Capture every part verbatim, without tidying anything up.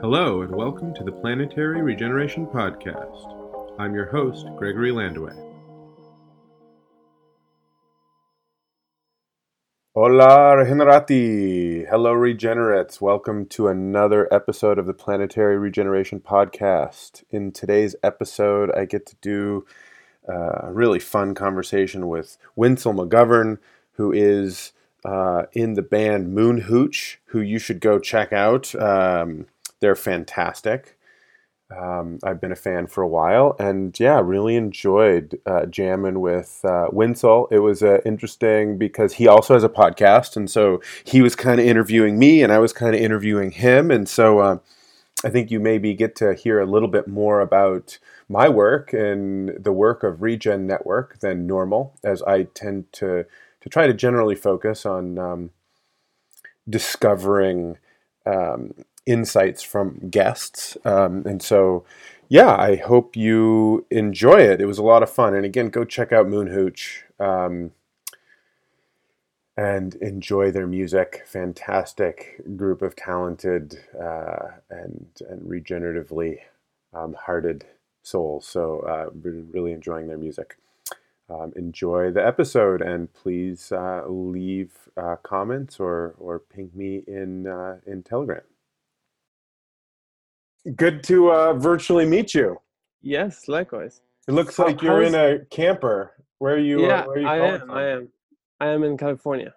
Hello and welcome to the Planetary Regeneration Podcast. I'm your host, Gregory Landway. Hola Regenerati! Hello Regenerates! Welcome to another episode of the Planetary Regeneration Podcast. In today's episode, I get to do a really fun conversation with Winslow McGivern, who is uh, in the band Moon Hooch, who you should go check out. Um, They're fantastic. Um, I've been a fan for a while, and yeah, really enjoyed uh, jamming with uh, Winslow. It was uh, interesting because he also has a podcast, and so he was kind of interviewing me, and I was kind of interviewing him, and so uh, I think you maybe get to hear a little bit more about my work and the work of Regen Network than normal, as I tend to to try to generally focus on um, discovering Um, insights from guests. Um, and so, yeah, I hope you enjoy it. It was a lot of fun. And again, go check out Moon Hooch um, and enjoy their music. Fantastic group of talented uh, and, and regeneratively um, hearted souls. So uh, really enjoying their music. Um, enjoy the episode, and please uh, leave uh, comments or, or ping me in uh, in Telegram. Good to uh, virtually meet you. Yes, likewise. It looks so like you're in a camper. Where are you? Yeah, uh, where are you I am. From? I am. I am in California.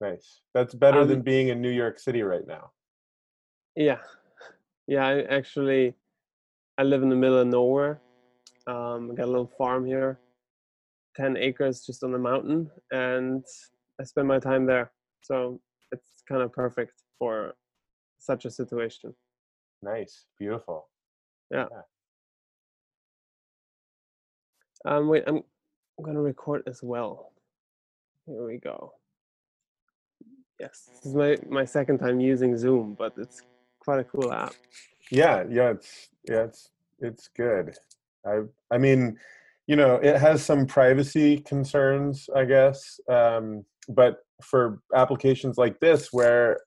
Nice. That's better um, than being in New York City right now. Yeah, yeah. I actually, I live in the middle of nowhere. Um, I got a little farm here, ten acres just on the mountain, and I spend my time there. So it's kind of perfect for such a situation. Nice, beautiful. Yeah. yeah. Um. Wait, I'm, I'm going to record as well. Here we go. Yes, this is my, my second time using Zoom, but it's quite a cool app. Yeah, yeah, it's yeah, it's it's good. I I mean, you know, it has some privacy concerns, I guess. Um, but for applications like this, where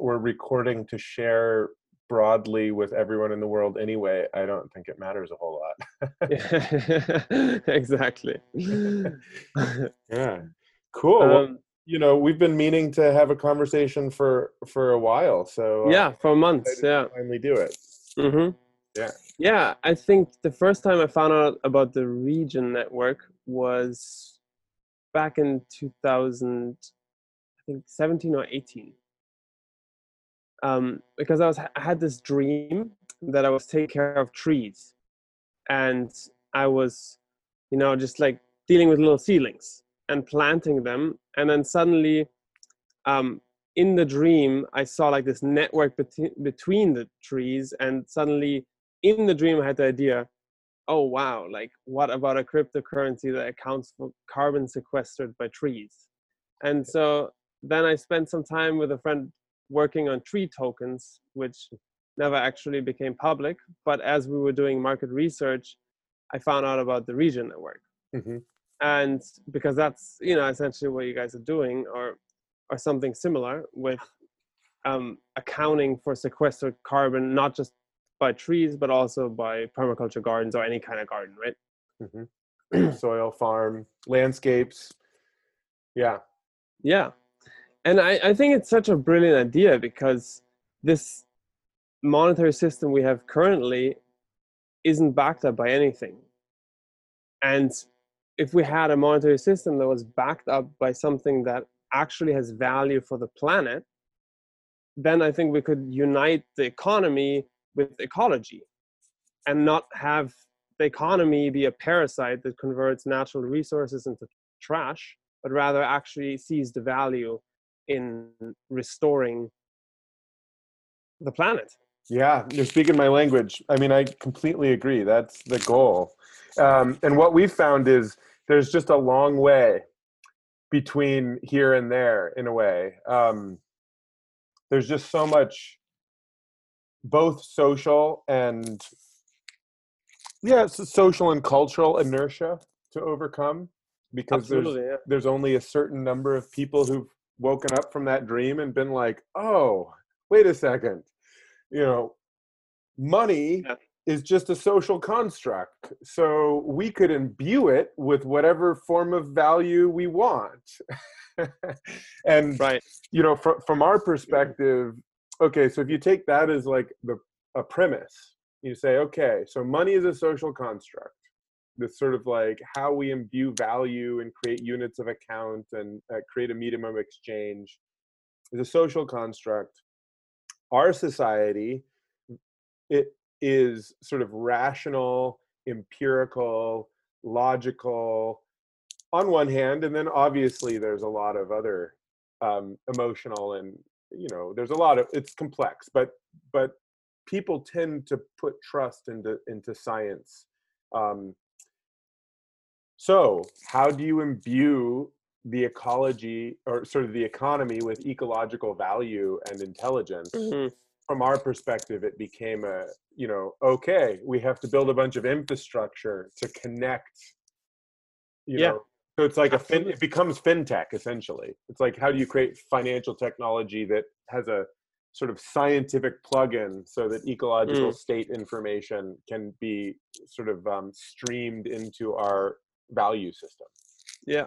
we're recording to share broadly with everyone in the world anyway, I don't think it matters a whole lot. Yeah, exactly. Yeah, cool. Um, well, you know, we've been meaning to have a conversation for for a while. So uh, yeah, for months. Yeah, finally do it. Mm-hmm. Yeah. Yeah, I think the first time I found out about the Regen Network was back in two thousand, I think seventeen or eighteen. Um, because I was I had this dream that I was taking care of trees, and I was, you know, just like dealing with little seedlings and planting them, and then suddenly, um, in the dream, I saw like this network beti- between the trees, and suddenly, in the dream, I had the idea, oh wow, like what about a cryptocurrency that accounts for carbon sequestered by trees? And so then I spent some time with a friend working on tree tokens, which never actually became public. But as we were doing market research, I found out about the Regen Network. Mm-hmm. And because that's, you know, essentially what you guys are doing, or or something similar with um, accounting for sequestered carbon, not just by trees, but also by permaculture gardens or any kind of garden, right? Mm-hmm. Soil, farm, landscapes. Yeah. Yeah. And I, I think it's such a brilliant idea, because this monetary system we have currently isn't backed up by anything. And if we had a monetary system that was backed up by something that actually has value for the planet, then I think we could unite the economy with ecology and not have the economy be a parasite that converts natural resources into trash, but rather actually sees the value in restoring the planet. Yeah, you're speaking my language. I mean, I completely agree. That's the goal. Um, and what we've found is there's just a long way between here and there, in a way. Um, there's just so much, both social and, yeah, social and cultural inertia to overcome, because Absolutely, there's, yeah. there's only a certain number of people who've woken up from that dream and been like, oh, wait a second, you know, money yeah. is just a social construct. So we could imbue it with whatever form of value we want. And, right. you know, fr from our perspective, okay, so if you take that as like the, a premise, you say, okay, so money is a social construct. This sort of like how we imbue value and create units of account and uh, create a medium of exchange is a social construct. Our society, it is sort of rational, empirical, logical on one hand, and then obviously there's a lot of other um, emotional and, you know, there's a lot of, it's complex, but, but people tend to put trust into, into science. Um, so how do you imbue the ecology or sort of the economy with ecological value and intelligence? Mm-hmm. From our perspective, it became a, you know, okay, we have to build a bunch of infrastructure to connect, you yeah. know, so it's like a fin, it becomes fintech essentially. It's like, how do you create financial technology that has a sort of scientific plug-in so that ecological mm. state information can be sort of um, streamed into our value system? Yeah.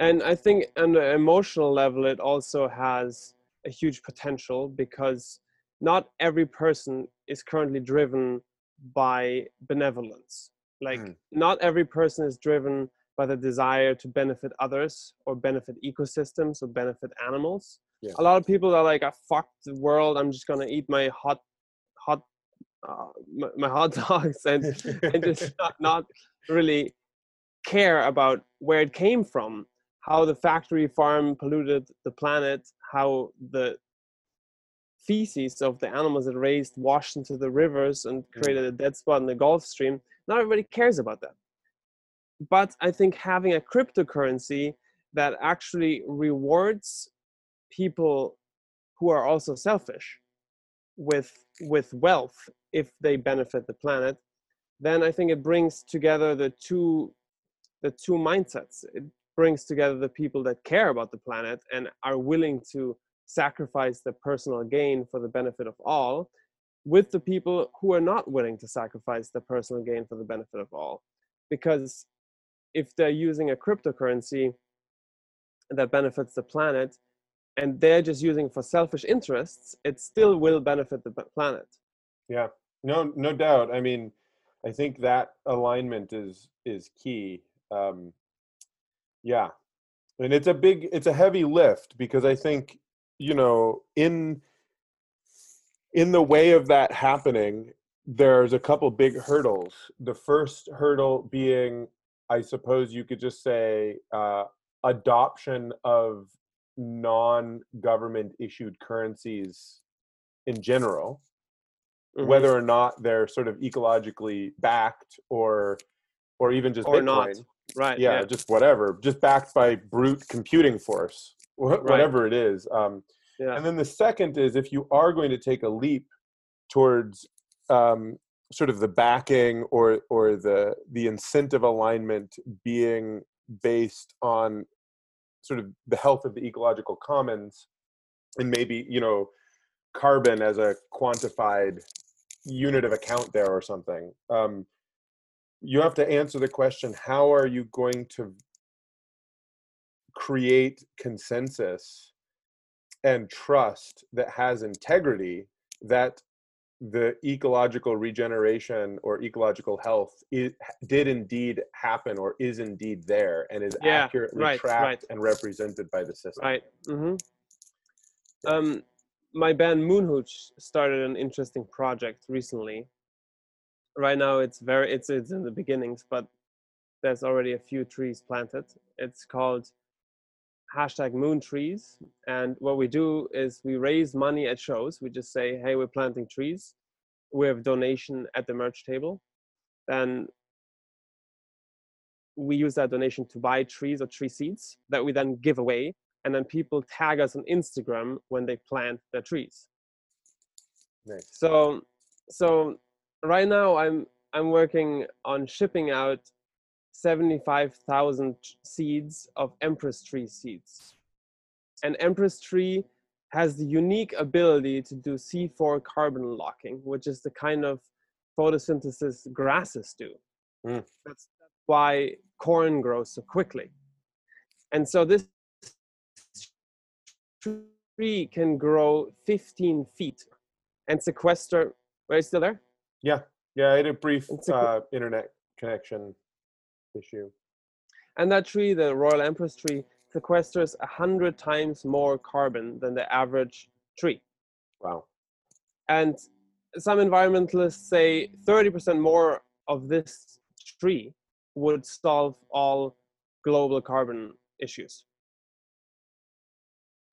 And I think on the emotional level, it also has a huge potential, because not every person is currently driven by benevolence. Like mm. not every person is driven by the desire to benefit others or benefit ecosystems or benefit animals. Yeah. A lot of people are like, I fucked the world, I'm just gonna eat my hot hot uh, my, my hot dogs and, and just not, not really care about where it came from, how the factory farm polluted the planet, how the feces of the animals it raised washed into the rivers and created a dead spot in the Gulf Stream. Not everybody cares about that. But I think having a cryptocurrency that actually rewards people who are also selfish with, with wealth, if they benefit the planet, then I think it brings together the two, the two mindsets. It brings together the people that care about the planet and are willing to sacrifice their personal gain for the benefit of all, with the people who are not willing to sacrifice their personal gain for the benefit of all. Because if they're using a cryptocurrency that benefits the planet and they're just using it for selfish interests, it still will benefit the planet. Yeah, no, no doubt. I mean, I think that alignment is, is key. Um, yeah. And it's a big, it's a heavy lift, because I think, you know, in, in the way of that happening, there's a couple big hurdles. The first hurdle being, I suppose you could just say, uh, adoption of non-government issued currencies in general. Mm-hmm. Whether or not they're sort of ecologically backed, or or even just or Bitcoin. Not. Right. Yeah, yeah, just whatever. Just backed by brute computing force, right. whatever it is. Um, yeah. And then the second is, if you are going to take a leap towards um, sort of the backing or, or the, the incentive alignment being based on sort of the health of the ecological commons, and maybe, you know, carbon as a quantified unit of account there or something. Um, you have to answer the question, how are you going to create consensus and trust that has integrity, that the ecological regeneration or ecological health is, did indeed happen or is indeed there and is yeah, accurately right, tracked right. and represented by the system? Right. Mm-hmm. Um, my band Moon Hooch started an interesting project recently. Right now it's very it's it's in the beginnings, but there's already a few trees planted. It's called hashtag Moon Trees, and what we do is we raise money at shows. We just say, hey, we're planting trees. We have donation at the merch table, and we use that donation to buy trees or tree seeds that we then give away. And then people tag us on Instagram when they plant their trees. Nice. So, so right now I'm I'm working on shipping out seventy-five thousand seeds of Empress tree seeds. And Empress tree has the unique ability to do C four carbon locking, which is the kind of photosynthesis grasses do. Mm. That's why corn grows so quickly. And so this tree can grow fifteen feet and sequester. Are you still there? Yeah, yeah, I had a brief uh, internet connection issue. And that tree, the Royal Empress tree, sequesters one hundred times more carbon than the average tree. Wow. And some environmentalists say thirty percent more of this tree would solve all global carbon issues.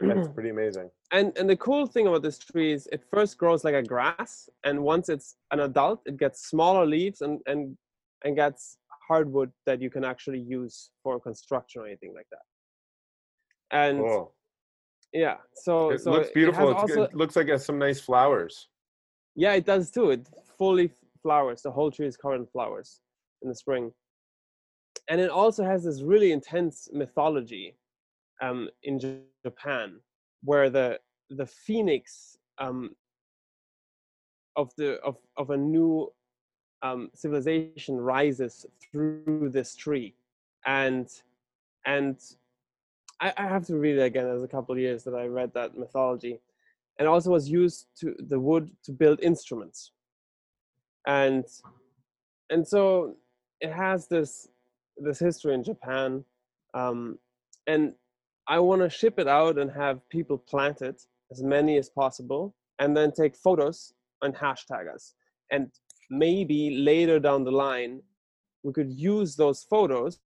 That's pretty amazing. And, and the cool thing about this tree is it first grows like a grass, and once it's an adult, it gets smaller leaves and, and, and gets hardwood that you can actually use for construction or anything like that. And cool. yeah, so it so looks beautiful. It, it's also, it looks like it has some nice flowers. Yeah, it does too. It fully flowers. The whole tree is covered in flowers in the spring. And it also has this really intense mythology um, in J Japan, where the the phoenix um, of the of of a new um, civilization rises through this tree, and and. I have to read it again. There's a couple of years that I read that mythology, and also was used to the wood to build instruments. And and so it has this this history in Japan, um, and I want to ship it out and have people plant it, as many as possible, and then take photos and hashtag us. And maybe later down the line, we could use those photos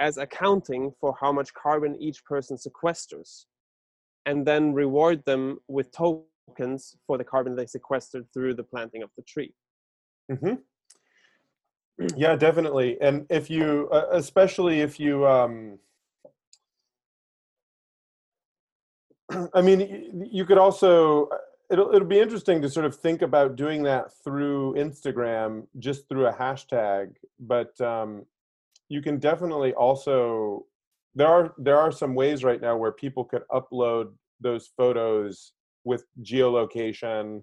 as accounting for how much carbon each person sequesters, and then reward them with tokens for the carbon they sequestered through the planting of the tree. Mm-hmm. Yeah, definitely. And if you, uh, especially if you, um, I mean, you could also, it'll, it'll be interesting to sort of think about doing that through Instagram, just through a hashtag, but, um, you can definitely also, there are there are some ways right now where people could upload those photos with geolocation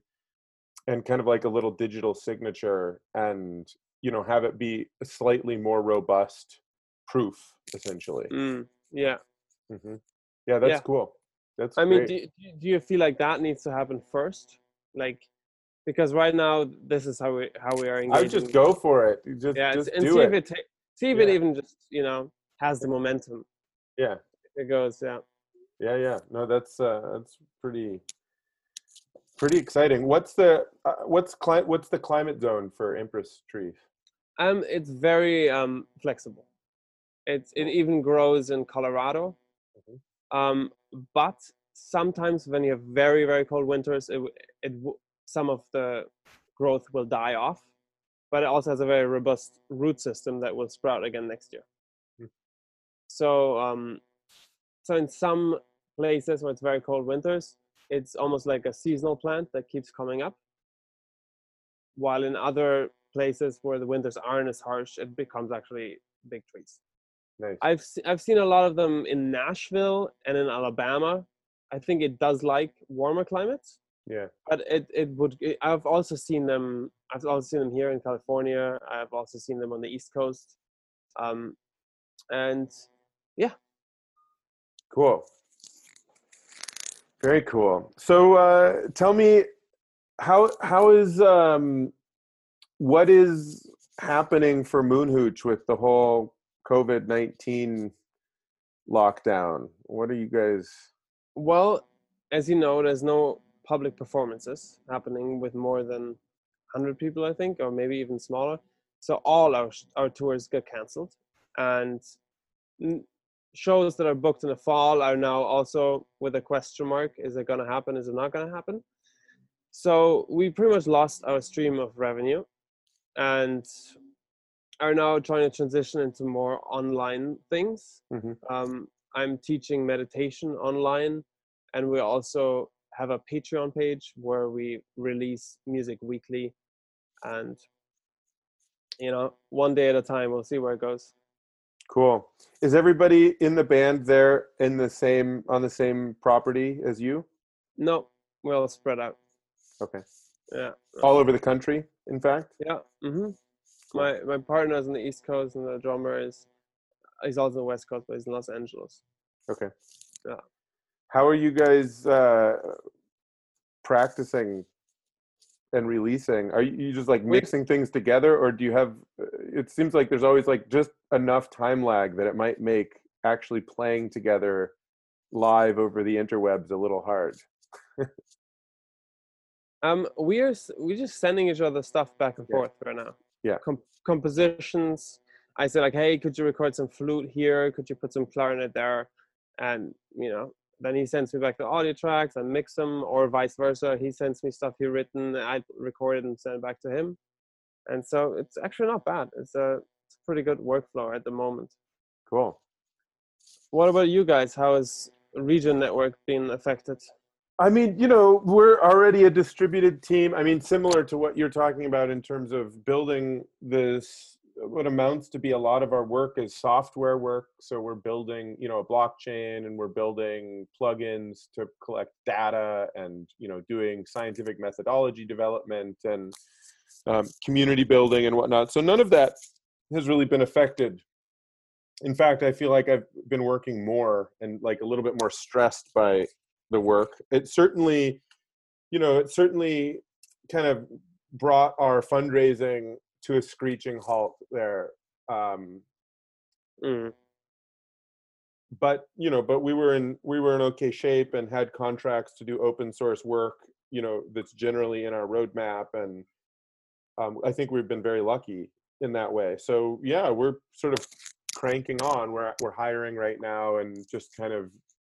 and kind of like a little digital signature, and you know, have it be a slightly more robust proof essentially. Mm, yeah. Mm-hmm. Yeah, that's yeah. cool. That's I great. mean, do, do you feel like that needs to happen first? Like, because right now this is how we how we are engaging. I would just go for it. Just, yeah, just and do see it. If it See if yeah. it even just, you know, has the momentum. Yeah. It goes, yeah. Yeah, yeah. No, that's uh, that's pretty, pretty exciting. What's the uh, what's cli what's the climate zone for Empress trees? Um, it's very um flexible. It's it even grows in Colorado. Mm-hmm. Um, but sometimes when you have very very cold winters, it it some of the growth will die off. But it also has a very robust root system that will sprout again next year. Mm-hmm. So, um, so in some places where it's very cold winters, it's almost like a seasonal plant that keeps coming up. While in other places where the winters aren't as harsh, it becomes actually big trees. Nice. I've se- I've seen a lot of them in Nashville and in Alabama. I think it does like warmer climates. Yeah, but it it would. It, I've also seen them. I've also seen them here in California. I've also seen them on the East Coast, um, and yeah. Cool. Very cool. So uh, tell me, how how is um, what is happening for Moon Hooch with the whole COVID nineteen lockdown? What are you guys? Well, as you know, there's no public performances happening with more than one hundred people, I think, or maybe even smaller. So all our, our tours get canceled, and shows that are booked in the fall are now also with a question mark. Is it going to happen? Is it not going to happen? So we pretty much lost our stream of revenue and are now trying to transition into more online things. Mm-hmm. um, I'm teaching meditation online, and we also have a Patreon page where we release music weekly, and you know, one day at a time, we'll see where it goes. Cool. Is everybody in the band there in the same, on the same property as you? No, well spread out. Okay. Yeah. All over the country, in fact. Yeah. Mm-hmm. My my partner is on the East Coast, and the drummer is he's also on the West Coast, but he's in Los Angeles. Okay. Yeah. How are you guys uh, practicing and releasing? Are you just like mixing things together, or do you have? It seems like there's always like just enough time lag that it might make actually playing together live over the interwebs a little hard. um, we are we just sending each other stuff back and yeah. forth right now. Yeah. Com- compositions. I say like, hey, could you record some flute here? Could you put some clarinet there? And you know, then he sends me back the audio tracks and mix them, or vice versa. He sends me stuff he written, I record it and send it back to him. And so it's actually not bad. It's a, it's a pretty good workflow at the moment. Cool. What about you guys? How has Regen Network been affected? I mean, you know, we're already a distributed team. I mean, similar to what you're talking about in terms of building this, what amounts to be a lot of our work is software work. So we're building, you know, a blockchain, and we're building plugins to collect data, and, you know, doing scientific methodology development and um, community building and whatnot. So none of that has really been affected. In fact, I feel like I've been working more and like a little bit more stressed by the work. It certainly, you know, it certainly kind of brought our fundraising to a screeching halt there. Um, mm. But, you know, but we were in, we were in okay shape and had contracts to do open source work, you know, that's generally in our roadmap. And um, I think we've been very lucky in that way. So yeah, we're sort of cranking on. We're, we're hiring right now and just kind of,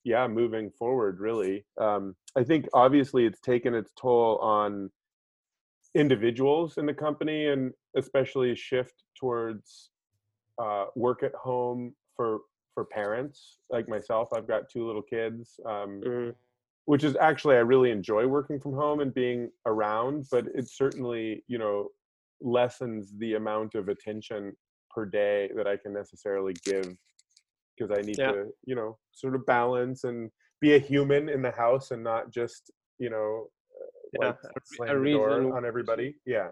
yeah, moving forward, really. Um, I think obviously it's taken its toll on individuals in the company, and especially a shift towards uh, work at home for for parents like myself. I've got two little kids, um, mm-hmm. which is actually, I really enjoy working from home and being around, but it certainly, you know, lessens the amount of attention per day that I can necessarily give, because I need yeah. to, you know, sort of balance and be a human in the house and not just, you know, yeah. like slam a the reason. door on everybody. Yeah.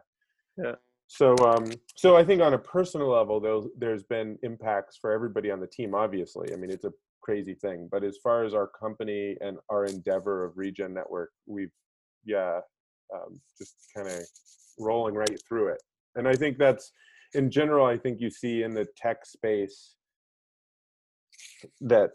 Yeah. So, um, so I think on a personal level, though, there's been impacts for everybody on the team, obviously. I mean, it's a crazy thing. But as far as our company and our endeavor of Regen Network, we've, yeah, um, just kind of rolling right through it. And I think that's, in general, I think you see in the tech space that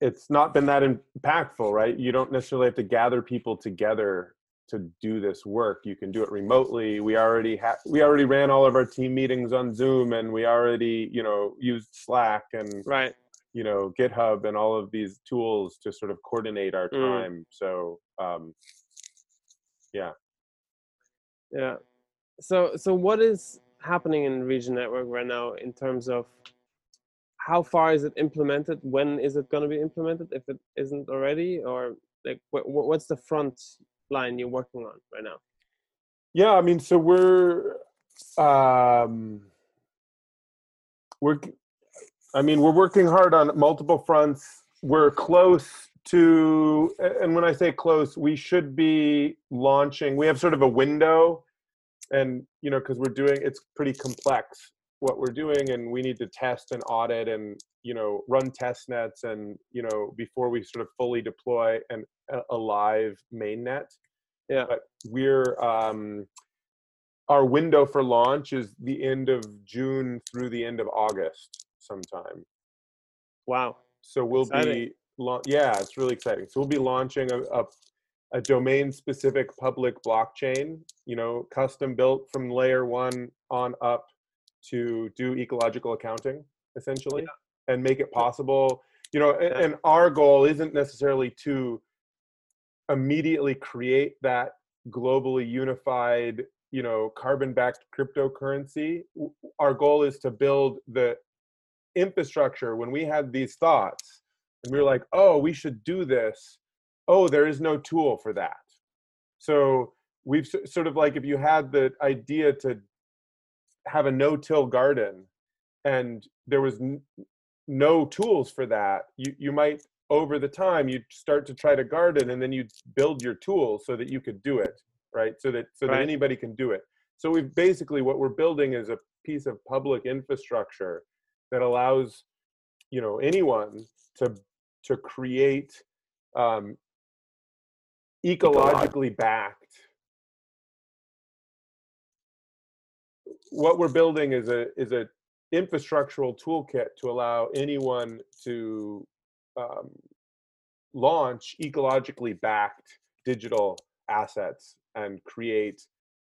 it's not been that impactful, right? You don't necessarily have to gather people together to do this work. You can do it remotely. We already ha- we already ran all of our team meetings on Zoom, and we already, you know, used Slack and right. you know, GitHub and all of these tools to sort of coordinate our time. Mm. So um, yeah. Yeah. So so what is happening in Regen Network right now in terms of how far is it implemented? When is it going to be implemented, if it isn't already? Or like, wh- what's the front line you're working on right now? Yeah, I mean, so we're, um, we're, I mean, we're working hard on multiple fronts. We're close to, and when I say close, we should be launching. We have sort of a window, and you know, because we're doing, it's pretty complex what we're doing, and we need to test and audit and, you know, run test nets and, you know, before we sort of fully deploy an a live mainnet. Yeah. But we're, um, our window for launch is the end of June through the end of August sometime. Wow. So we'll exciting. be, la- yeah, it's really exciting. So we'll be launching a, a, a domain specific public blockchain, you know, custom built from layer one on up, to do ecological accounting, essentially, yeah. and make it possible, you know, yeah. and our goal isn't necessarily to immediately create that globally unified, you know, carbon-backed cryptocurrency. Our goal is to build the infrastructure. When we had these thoughts and we were like, oh, we should do this. Oh, there is no tool for that. So we've sort of like, if you had the idea to have a no-till garden and there was n- no tools for that, you you might over the time you start to try to guard it, and then you build your tool so that you could do it, right? So that so right. that anybody can do it. So we basically, what we're building is a piece of public infrastructure that allows, you know, anyone to to create um, ecologically backed. What we're building is a is a infrastructural toolkit to allow anyone to um, launch ecologically backed digital assets and create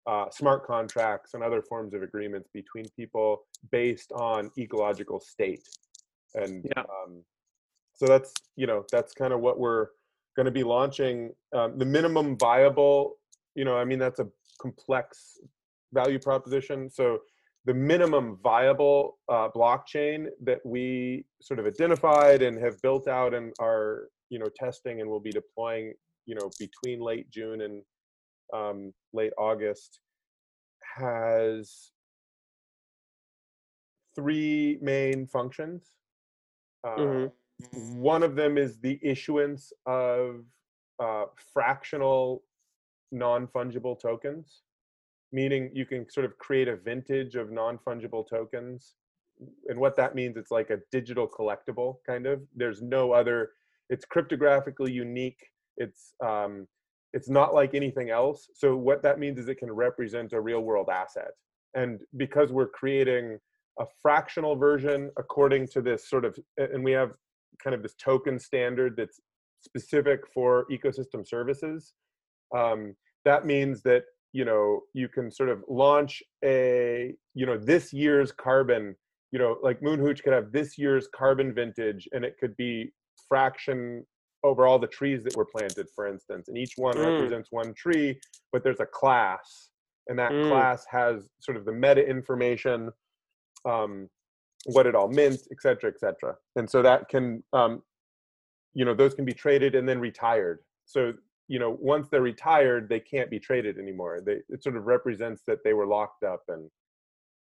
uh, smart contracts and other forms of agreements between people based on ecological state. And yeah. um, so that's, you know, that's kind of what we're going to be launching. Um, the minimum viable, you know, I mean, that's a complex value proposition. So the minimum viable uh, blockchain that we sort of identified and have built out and are, you know, testing and will be deploying, you know, between late June and um, late August has three main functions. Uh, mm-hmm. One of them is the issuance of uh, fractional non-fungible tokens, meaning you can sort of create a vintage of non-fungible tokens. And what that means, it's like a digital collectible, kind of. There's no other, it's cryptographically unique. It's, um, it's not like anything else. So what that means is it can represent a real world asset. And because we're creating a fractional version according to this sort of, and we have kind of this token standard that's specific for ecosystem services. Um, that means that, you know, you can sort of launch a, you know, this year's carbon, you know, like Moon Hooch could have this year's carbon vintage, and it could be fraction over all the trees that were planted, for instance, and each one mm. represents one tree, but there's a class, and that mm. class has sort of the meta information, um, what it all meant, et cetera, et cetera. And so that can, um, you know, those can be traded and then retired. So, you know, once they're retired, they can't be traded anymore. They, it sort of represents that they were locked up and,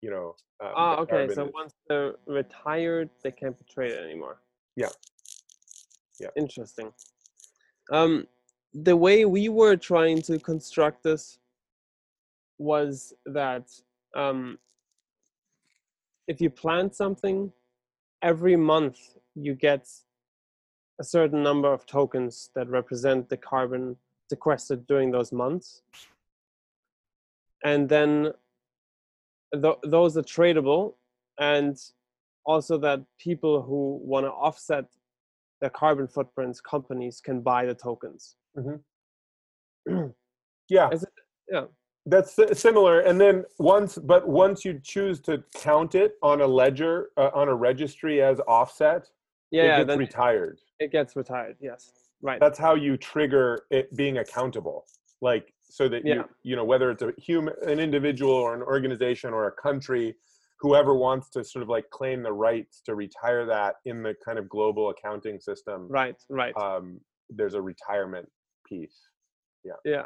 you know. Um, ah, okay. So once they're retired, they can't be traded anymore. Yeah. Yeah. Interesting. Um, the way we were trying to construct this was that um, if you plant something, every month you get a certain number of tokens that represent the carbon sequestered during those months. And then th those are tradable, and also that people who want to offset their carbon footprints, companies can buy the tokens. Mm-hmm. Yeah. Is it, yeah. That's similar. And then once, but once you choose to count it on a ledger, uh, on a registry as offset, yeah, it yeah, gets then retired. It gets retired, yes. Right. That's how you trigger it being accountable. Like, so that yeah. you, you know, whether it's a human, an individual or an organization or a country, whoever wants to sort of like claim the rights to retire that in the kind of global accounting system. Right, right. Um, there's a retirement piece. Yeah. Yeah.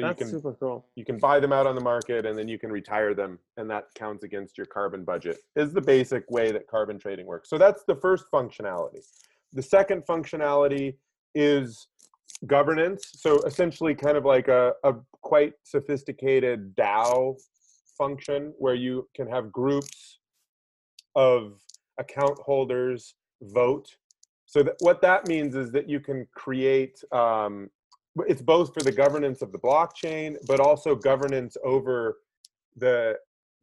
So that's you can, super cool. You can buy them out on the market, and then you can retire them, and that counts against your carbon budget, is the basic way that carbon trading works. So that's the first functionality. The second functionality is governance. So essentially kind of like a, a quite sophisticated DAO function where you can have groups of account holders vote. So that, what that means is that you can create um, it's both for the governance of the blockchain, but also governance over the,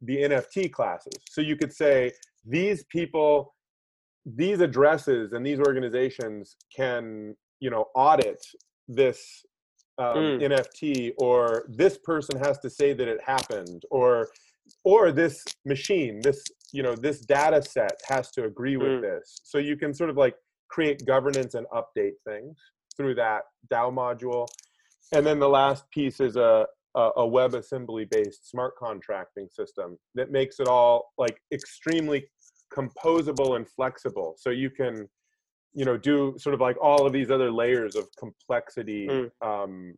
the N F T classes. So you could say, these people, these addresses and these organizations can, you know, audit this um, mm. N F T, or this person has to say that it happened, or, or this machine, this, you know, this data set has to agree with mm. this. So you can sort of like create governance and update things through that DAO module. And then the last piece is a, a, a WebAssembly-based smart contracting system that makes it all like extremely composable and flexible. So you can, you know, do sort of like all of these other layers of complexity. Mm. Um,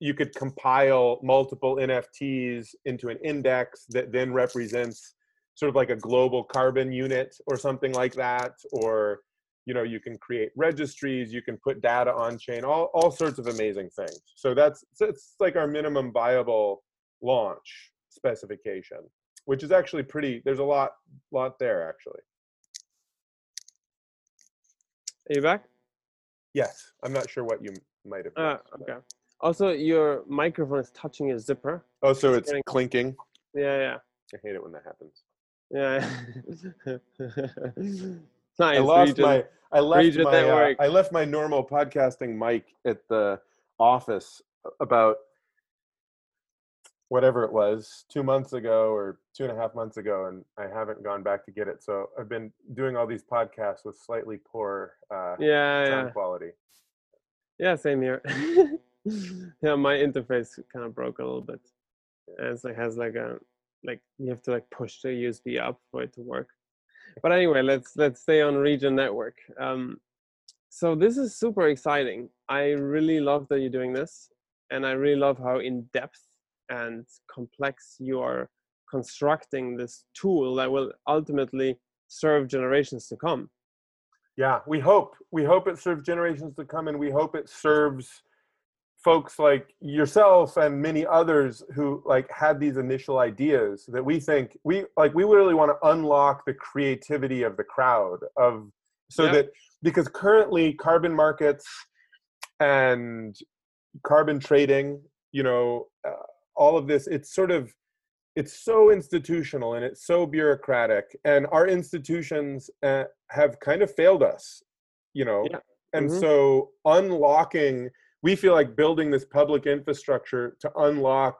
you could compile multiple N F Ts into an index that then represents sort of like a global carbon unit or something like that, or you know, you can create registries, you can put data on chain, all, all sorts of amazing things. So that's, it's like our minimum viable launch specification, which is actually pretty, there's a lot, lot there actually. Are you back? Yes, I'm not sure what you might have missed, uh, okay. Also, your microphone is touching your zipper. Oh, so it's, it's getting... clinking? Yeah, yeah. I hate it when that happens. Yeah. Nice. I lost Regen. my I left my uh, I left my normal podcasting mic at the office about whatever it was two months ago or two and a half months ago, and I haven't gone back to get it. So I've been doing all these podcasts with slightly poor uh, yeah, sound yeah. quality. Yeah, same here. Yeah, my interface kind of broke a little bit. And it's like has like a like you have to like push the U S B up for it to work. But anyway, let's let's stay on Regen Network. Um, so this is super exciting. I really love that you're doing this, and I really love how in depth and complex you are constructing this tool that will ultimately serve generations to come. Yeah, we hope we hope it serves generations to come, and we hope it serves folks like yourself and many others who like had these initial ideas that we think we like we really want to unlock the creativity of the crowd of so yeah. that because currently carbon markets and carbon trading, you know, uh, all of this, it's sort of it's so institutional and it's so bureaucratic, and our institutions uh, have kind of failed us, you know, yeah. and mm-hmm. so unlocking we feel like building this public infrastructure to unlock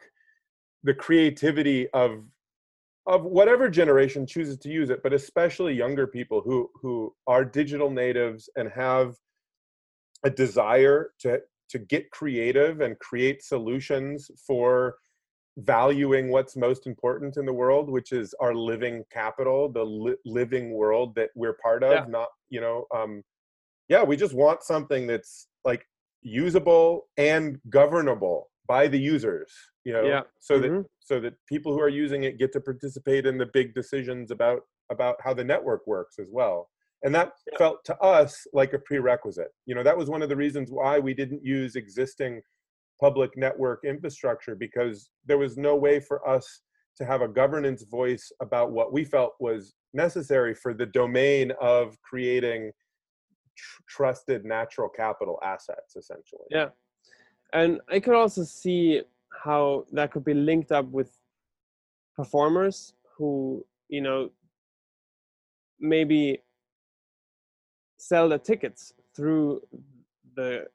the creativity of of whatever generation chooses to use it, but especially younger people who who are digital natives and have a desire to to get creative and create solutions for valuing what's most important in the world, which is our living capital, the li living world that we're part of. Yeah. Not, you know, um, yeah, we just want something that's like usable and governable by the users, you know, yeah. so that mm-hmm. so that people who are using it get to participate in the big decisions about about how the network works as well. And that yeah. felt to us like a prerequisite. You know, that was one of the reasons why we didn't use existing public network infrastructure, because there was no way for us to have a governance voice about what we felt was necessary for the domain of creating trusted natural capital assets, essentially. Yeah, and I could also see how that could be linked up with performers who, you know, maybe sell the tickets through the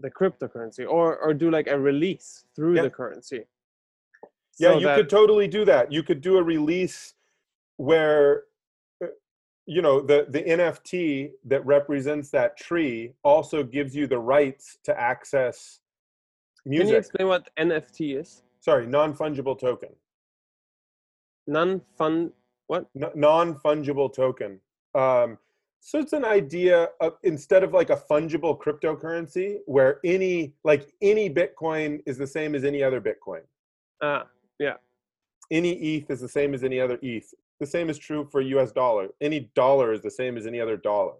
the cryptocurrency, or or do like a release through yeah. the currency. Yeah, so you could totally do that. You could do a release where, you know, the, the N F T that represents that tree also gives you the rights to access music. Can you explain what N F T is? Sorry, non-fungible token. Non-fun, what? Non-fungible token. Um, so it's an idea of, instead of like a fungible cryptocurrency where any, like any Bitcoin is the same as any other Bitcoin. Ah, uh, yeah. Any E T H is the same as any other E T H. The same is true for U S dollar. Any dollar is the same as any other dollar.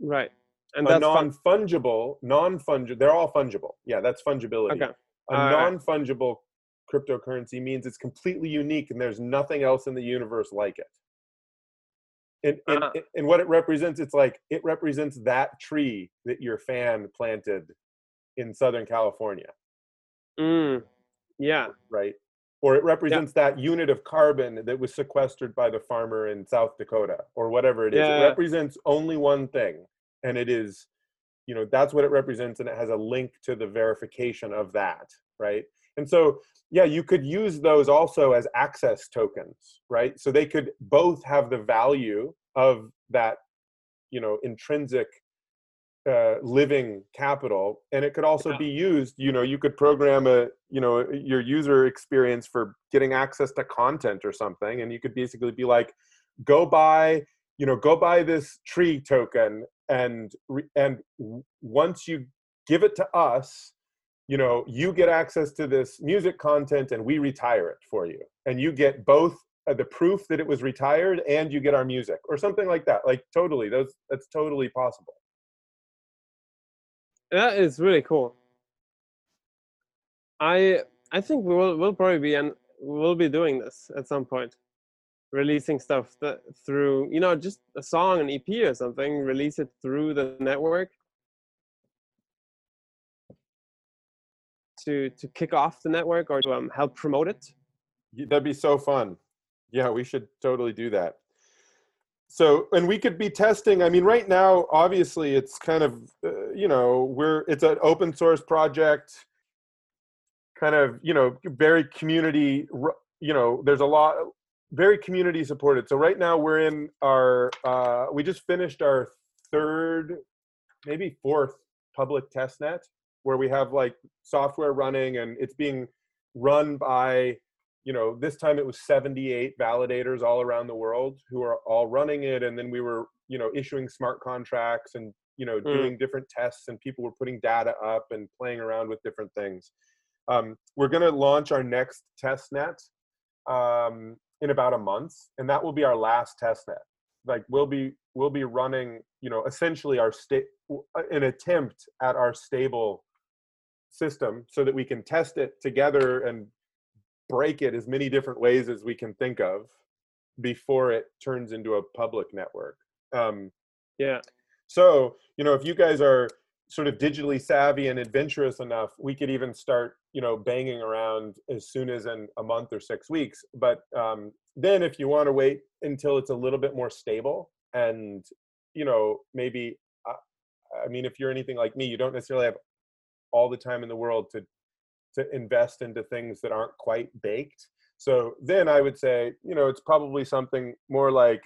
Right. And a non-fungible, non-fungible, they're all fungible. Yeah, that's fungibility. Okay. A uh, non-fungible cryptocurrency means it's completely unique and there's nothing else in the universe like it. And, and, uh, and what it represents, it's like, it represents that tree that your fan planted in Southern California. Mm, yeah. Right. Or it represents yeah. that unit of carbon that was sequestered by the farmer in South Dakota, or whatever it is. Yeah. It represents only one thing, and it is, you know, that's what it represents, and it has a link to the verification of that, right? And so, yeah, you could use those also as access tokens, right? So they could both have the value of that, you know, intrinsic Uh, living capital, and it could also yeah. be used, you know, you could program a, you know, your user experience for getting access to content or something, and you could basically be like, go buy, you know, go buy this tree token, and and once you give it to us, you know, you get access to this music content and we retire it for you, and you get both the proof that it was retired and you get our music or something like that. Like totally, those, that's totally possible. That is really cool. I I think we will we'll probably be and we'll be doing this at some point, releasing stuff that through you know just a song, an E P or something, release it through the network to to kick off the network or to um, help promote it. That'd be so fun. Yeah, we should totally do that. So, and we could be testing. I mean, right now, obviously, it's kind of, uh, you know, we're it's an open source project, kind of, you know, very community, you know, there's a lot, very community supported. So right now we're in our, uh, we just finished our third, maybe fourth public testnet, where we have like software running and it's being run by, you know, this time it was seventy-eight validators all around the world who are all running it. And then we were, you know, issuing smart contracts and, you know, mm. doing different tests, and people were putting data up and playing around with different things. Um, we're going to launch our next testnet um, in about a month, and that will be our last testnet. Like we'll be, we'll be running, you know, essentially our state, an attempt at our stable system so that we can test it together and break it as many different ways as we can think of before it turns into a public network. Um, yeah. So, you know, if you guys are sort of digitally savvy and adventurous enough, we could even start, you know, banging around as soon as in a month or six weeks. But um, then if you want to wait until it's a little bit more stable and, you know, maybe, I, I mean, if you're anything like me, you don't necessarily have all the time in the world to to invest into things that aren't quite baked. So then I would say, you know, it's probably something more like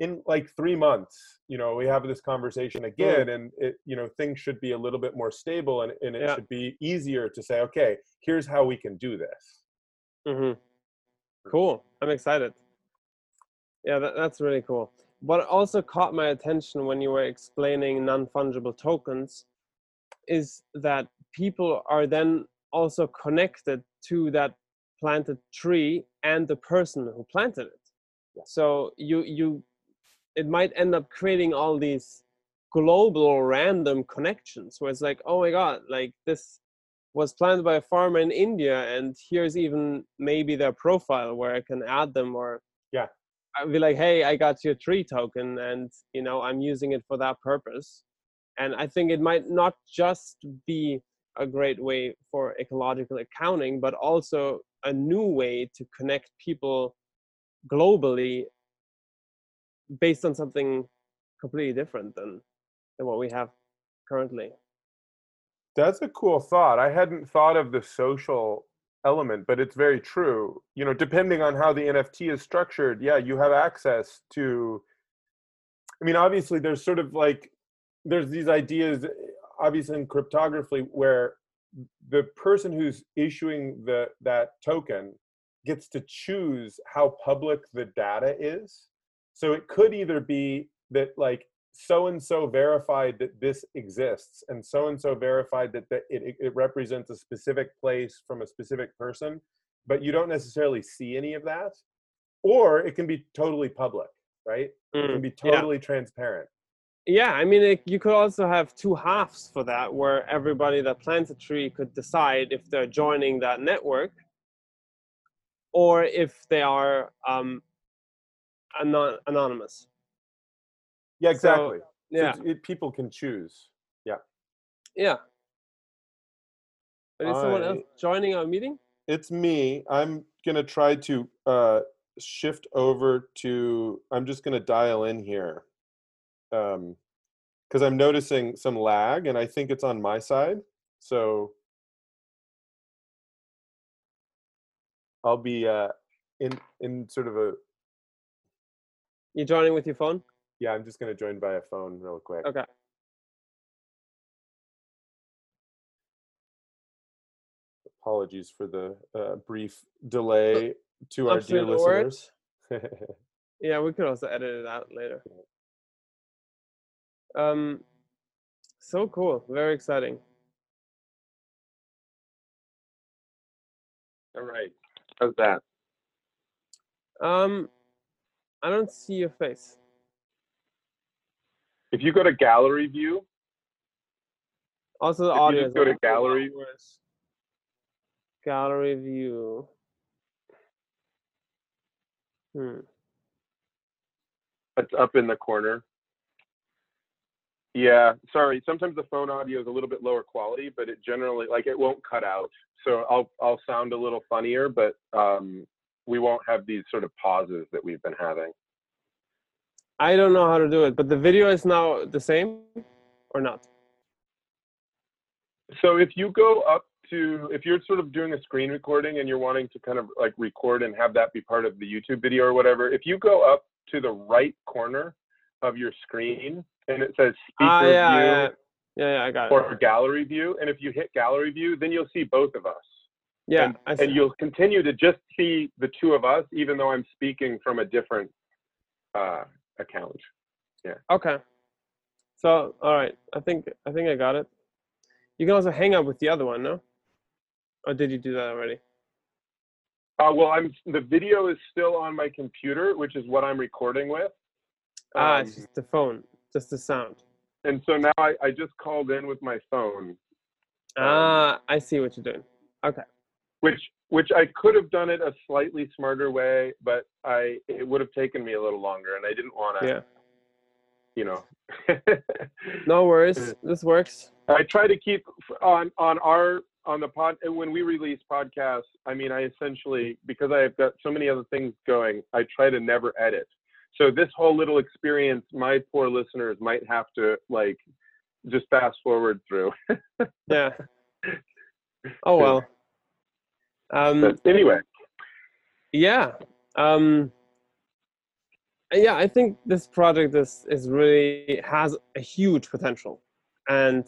in like three months, you know, we have this conversation again, and it, you know, things should be a little bit more stable, and, and it yeah. should be easier to say, okay, here's how we can do this. Mm-hmm. Cool. I'm excited. Yeah, that, that's really cool. What also caught my attention when you were explaining non-fungible tokens is that people are then also connected to that planted tree and the person who planted it. Yeah. So you you it might end up creating all these global random connections where it's like, oh my God, like this was planted by a farmer in India, and here's even maybe their profile where I can add them, or yeah, I'll be like, hey, I got your tree token, and you know, I'm using it for that purpose. And I think it might not just be a great way for ecological accounting, but also a new way to connect people globally based on something completely different than, than what we have currently. That's a cool thought. I hadn't thought of the social element, but it's very true. You know, depending on how the N F T is structured, yeah, you have access to, I mean, obviously there's sort of like, there's these ideas obviously in cryptography where the person who's issuing the that token gets to choose how public the data is. So it could either be that like so-and-so verified that this exists, and so-and-so verified that, that it, it represents a specific place from a specific person, but you don't necessarily see any of that. Or it can be totally public, right? Mm, it can be totally yeah. transparent. Yeah, I mean, it, you could also have two halves for that, where everybody that plants a tree could decide if they're joining that network or if they are um, anon anonymous. Yeah, exactly. So, yeah, so it, people can choose. Yeah. Yeah. But is I, someone else joining our meeting? It's me. I'm gonna try to uh, shift over to. I'm just gonna dial in here. Um, because I'm noticing some lag, and I think it's on my side. So I'll be uh, in in sort of a. You joining with your phone? Yeah, I'm just going to join via phone real quick. Okay. Apologies for the uh, brief delay to our dear listeners. Yeah, we could also edit it out later. Um, so cool. Very exciting. All right. How's that? Um, I don't see your face. If you go to gallery view. Also the audio. Go to gallery. Gallery view. Hmm. It's up in the corner. Yeah, sorry. Sometimes the phone audio is a little bit lower quality, but it generally, like, it won't cut out. So I'll I'll sound a little funnier, but um, we won't have these sort of pauses that we've been having. I don't know how to do it, but the video is now the same or not? So if you go up to, if you're sort of doing a screen recording and you're wanting to kind of like record and have that be part of the YouTube video or whatever, if you go up to the right corner of your screen and it says speaker uh, yeah, view yeah. Yeah, yeah, I got or it. gallery view, and if you hit gallery view, then you'll see both of us. Yeah, and, I see. And you'll continue to just see the two of us, even though I'm speaking from a different uh, account. Yeah. Okay. So, all right. I think I think I got it. You can also hang up with the other one, no? Or did you do that already? Uh, well, I'm the video is still on my computer, which is what I'm recording with. Ah, um, it's just the phone, just the sound. And so now I, I just called in with my phone. Ah, um, I see what you're doing. Okay. Which which I could have done it a slightly smarter way, but I it would have taken me a little longer, and I didn't want to. Yeah. You know. No worries. This works. I try to keep on on our on the pod, and when we release podcasts, I mean, I essentially, because I've got so many other things going, I try to never edit. So this whole little experience, my poor listeners might have to like just fast forward through. Yeah. Oh well. Um, but anyway. Yeah. Um, yeah, I think this project is is really has a huge potential, and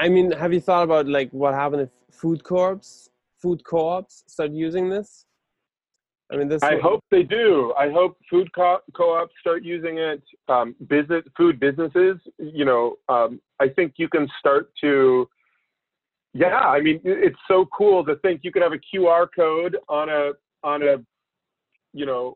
I mean, have you thought about like what happened if food corps, food co-ops start using this? I mean, this. I hope they do. I hope food co- co-ops start using it. Um, business, food businesses. You know, um, I think you can start to. Yeah, I mean, it's so cool to think you could have a Q R code on a on a, you know.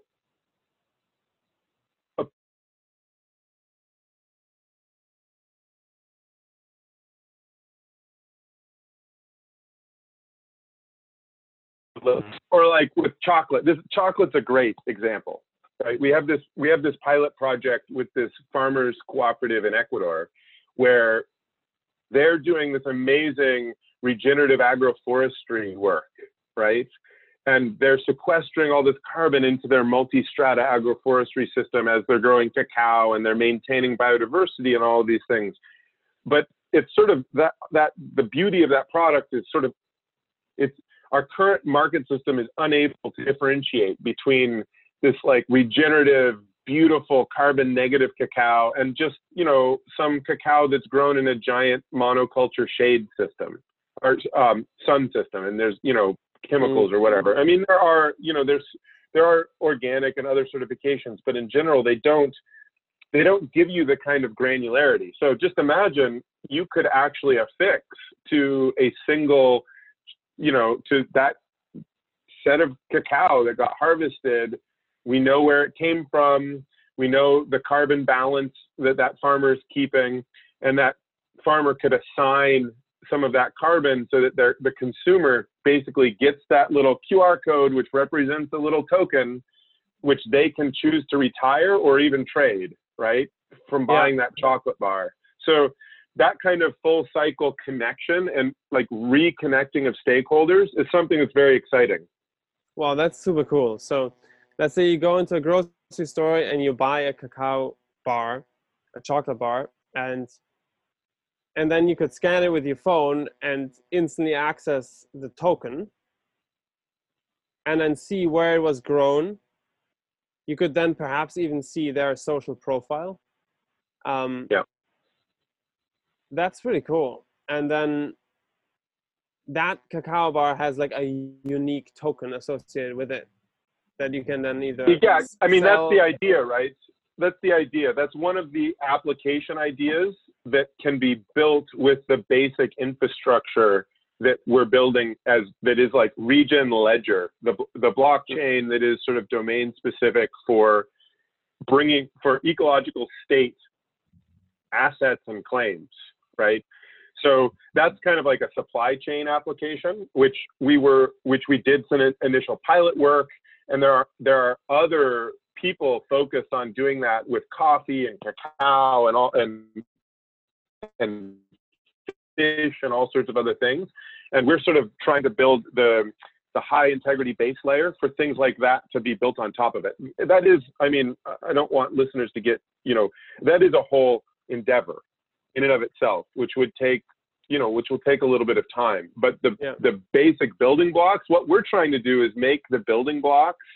A, or like with chocolate. This chocolate's a great example, right? We have this we have this pilot project with this farmers cooperative in Ecuador, where they're doing this amazing regenerative agroforestry work, right? And they're sequestering all this carbon into their multi-strata agroforestry system as they're growing cacao and they're maintaining biodiversity and all of these things. But it's sort of that, that the beauty of that product is sort of, it's our current market system is unable to differentiate between this like regenerative, beautiful carbon negative cacao and just, you know, some cacao that's grown in a giant monoculture shade system or um, sun system. And there's, you know, chemicals or whatever. I mean, there are, you know, there's, there are organic and other certifications, but in general, they don't, they don't give you the kind of granularity. So just imagine you could actually affix to a single, you know, to that set of cacao that got harvested. We know where it came from. We know the carbon balance that that farmer is keeping, and that farmer could assign some of that carbon so that the consumer basically gets that little Q R code, which represents a little token, which they can choose to retire or even trade, right, from buying yeah. that chocolate bar. So that kind of full cycle connection and like reconnecting of stakeholders is something that's very exciting. Wow, that's super cool. So let's say you go into a grocery store and you buy a cacao bar, a chocolate bar, and and then you could scan it with your phone and instantly access the token and then see where it was grown. You could then perhaps even see their social profile. Um, yeah. That's pretty cool. And then that cacao bar has like a unique token associated with it. That you can then either yeah I mean sell. That's the idea, right? That's the idea. That's one of the application ideas that can be built with the basic infrastructure that we're building as that is like Regen Ledger, the the blockchain that is sort of domain specific for bringing for ecological state assets and claims, right? So that's kind of like a supply chain application, which we were which we did some initial pilot work, and there are there are other people focused on doing that with coffee and cacao and all and and fish and all sorts of other things, and we're sort of trying to build the the high integrity base layer for things like that to be built on top of it. That is, I mean, I don't want listeners to get, you know, that is a whole endeavor in and of itself, which would take, you know, which will take a little bit of time. But the yeah. the basic building blocks, what we're trying to do is make the building blocks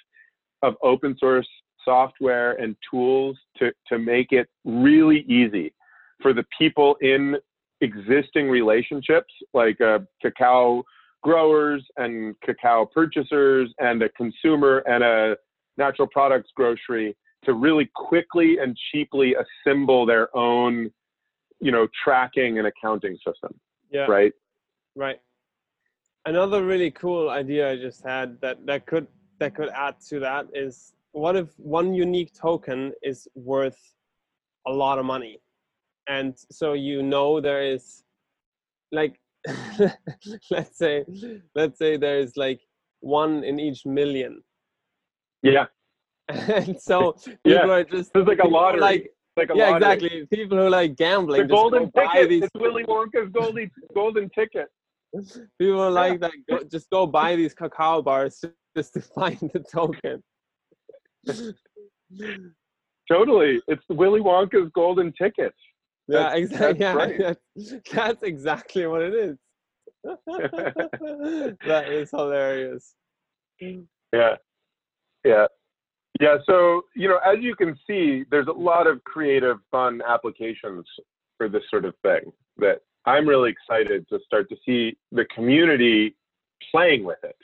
of open source software and tools to to make it really easy for the people in existing relationships, like uh, cacao growers and cacao purchasers and a consumer and a natural products grocery, to really quickly and cheaply assemble their own, you know, tracking and accounting system. Yeah. Right. Right. Another really cool idea I just had that, that could, that could add to that is, what if one unique token is worth a lot of money? And so, you know, there is like, let's say, let's say there is like one in each million. Yeah. And so people yeah. are just it's like a lottery. Like, like a yeah, lottery. Exactly. People who like gambling. The golden ticket. These... It's Willy Wonka's golden golden ticket. People are like yeah. that. Go, just go buy these cacao bars just to find the token. Totally, it's Willy Wonka's golden ticket. Yeah, that's, exactly. That's, yeah, right. that's, that's exactly what it is. That is hilarious. Yeah, yeah. Yeah, so, you know, as you can see, there's a lot of creative, fun applications for this sort of thing that I'm really excited to start to see the community playing with it,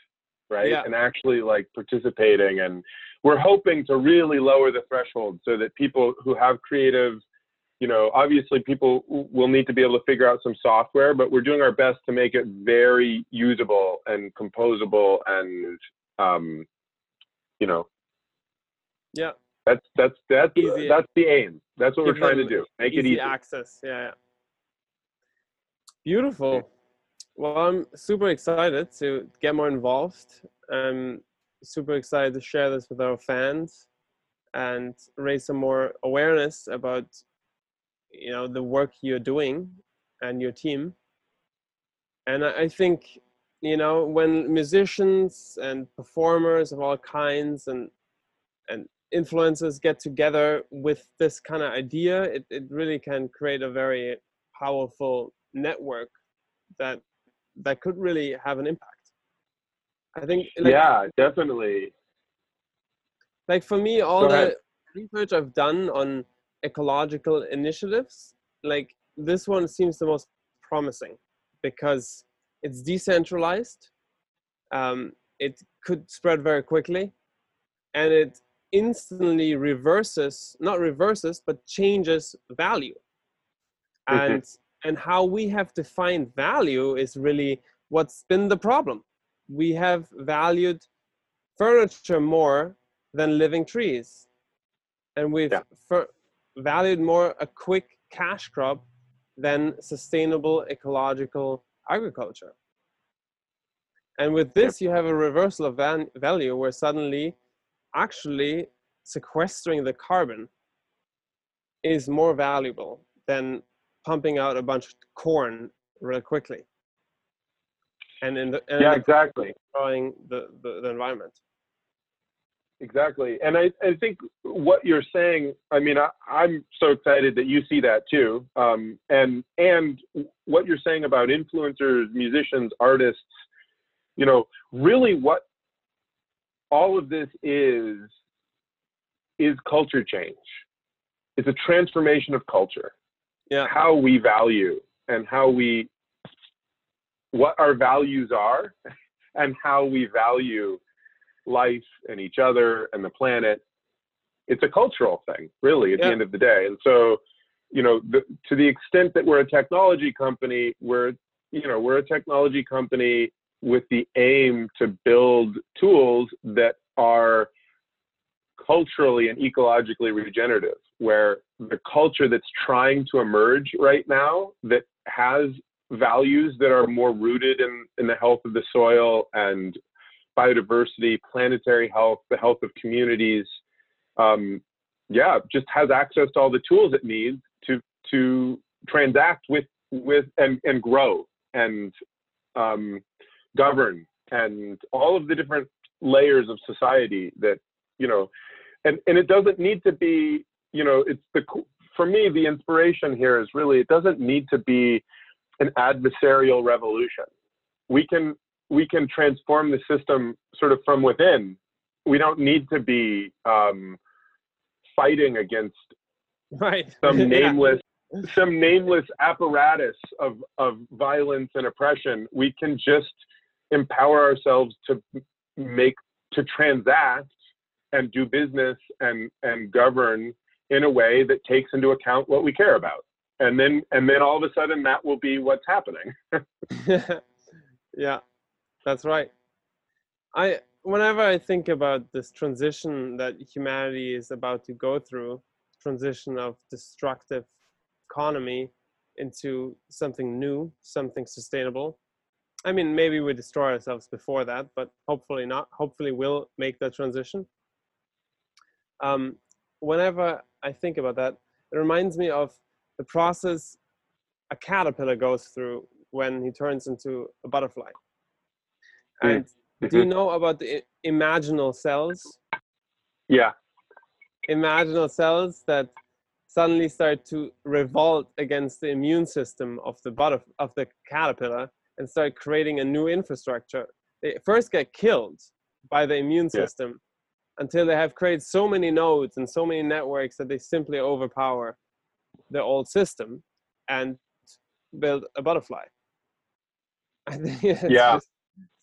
right? Yeah. And actually, like, participating. And we're hoping to really lower the threshold so that people who have creative, you know, obviously people will need to be able to figure out some software, but we're doing our best to make it very usable and composable and, um, you know, yeah, that's that's that's easy. That's the aim. That's what Give we're trying to do. Make easy it easy access. Yeah, yeah. Beautiful. Well, I'm super excited to get more involved. I'm super excited to share this with our fans and raise some more awareness about, you know, the work you're doing and your team. And I think, you know, when musicians and performers of all kinds and and influencers get together with this kind of idea, it, it really can create a very powerful network that that could really have an impact. I think like, yeah, definitely. Like for me, all Go the ahead. research I've done on ecological initiatives, like this one seems the most promising because it's decentralized, um, it could spread very quickly, and it instantly reverses, not reverses, but changes value. And mm-hmm. and how we have defined value is really what's been the problem. We have valued furniture more than living trees. And we've yeah. fur- valued more a quick cash crop than sustainable ecological agriculture. And with this, yeah. you have a reversal of van- value where suddenly actually sequestering the carbon is more valuable than pumping out a bunch of corn real quickly and in the and yeah exactly destroying the, the the environment. Exactly. And I, I think what you're saying, I mean, I, I'm so excited that you see that too, um and and what you're saying about influencers, musicians, artists, you know, really what all of this is, is culture change. It's a transformation of culture. Yeah. How we value and how we, what our values are and how we value life and each other and the planet. It's a cultural thing, really, at yeah. the end of the day. And so, you know, the, to the extent that we're a technology company, we're you know, we're a technology company with the aim to build tools that are culturally and ecologically regenerative, where the culture that's trying to emerge right now that has values that are more rooted in, in the health of the soil and biodiversity, planetary health, the health of communities, um, yeah, just has access to all the tools it needs to to transact with with and, and grow and um, govern and all of the different layers of society that, you know, and, and it doesn't need to be, you know, it's the, for me, the inspiration here is really, it doesn't need to be an adversarial revolution. We can, we can transform the system sort of from within. We don't need to be um, fighting against right. some yeah. nameless, some nameless apparatus of, of violence and oppression. We can just empower ourselves to make, to transact and do business and, and govern in a way that takes into account what we care about. And then, and then all of a sudden that will be what's happening. Yeah, that's right. I, whenever I think about this transition that humanity is about to go through, transition of destructive economy into something new, something sustainable. I mean, maybe we destroy ourselves before that, but hopefully not. Hopefully we'll make that transition. Um, whenever I think about that, it reminds me of the process a caterpillar goes through when he turns into a butterfly. And mm-hmm. do you know about the imaginal cells? Yeah. Imaginal cells that suddenly start to revolt against the immune system of the butterf- of the caterpillar and start creating a new infrastructure. They first get killed by the immune system yeah. until they have created so many nodes and so many networks that they simply overpower the old system and build a butterfly. I think it's yeah. just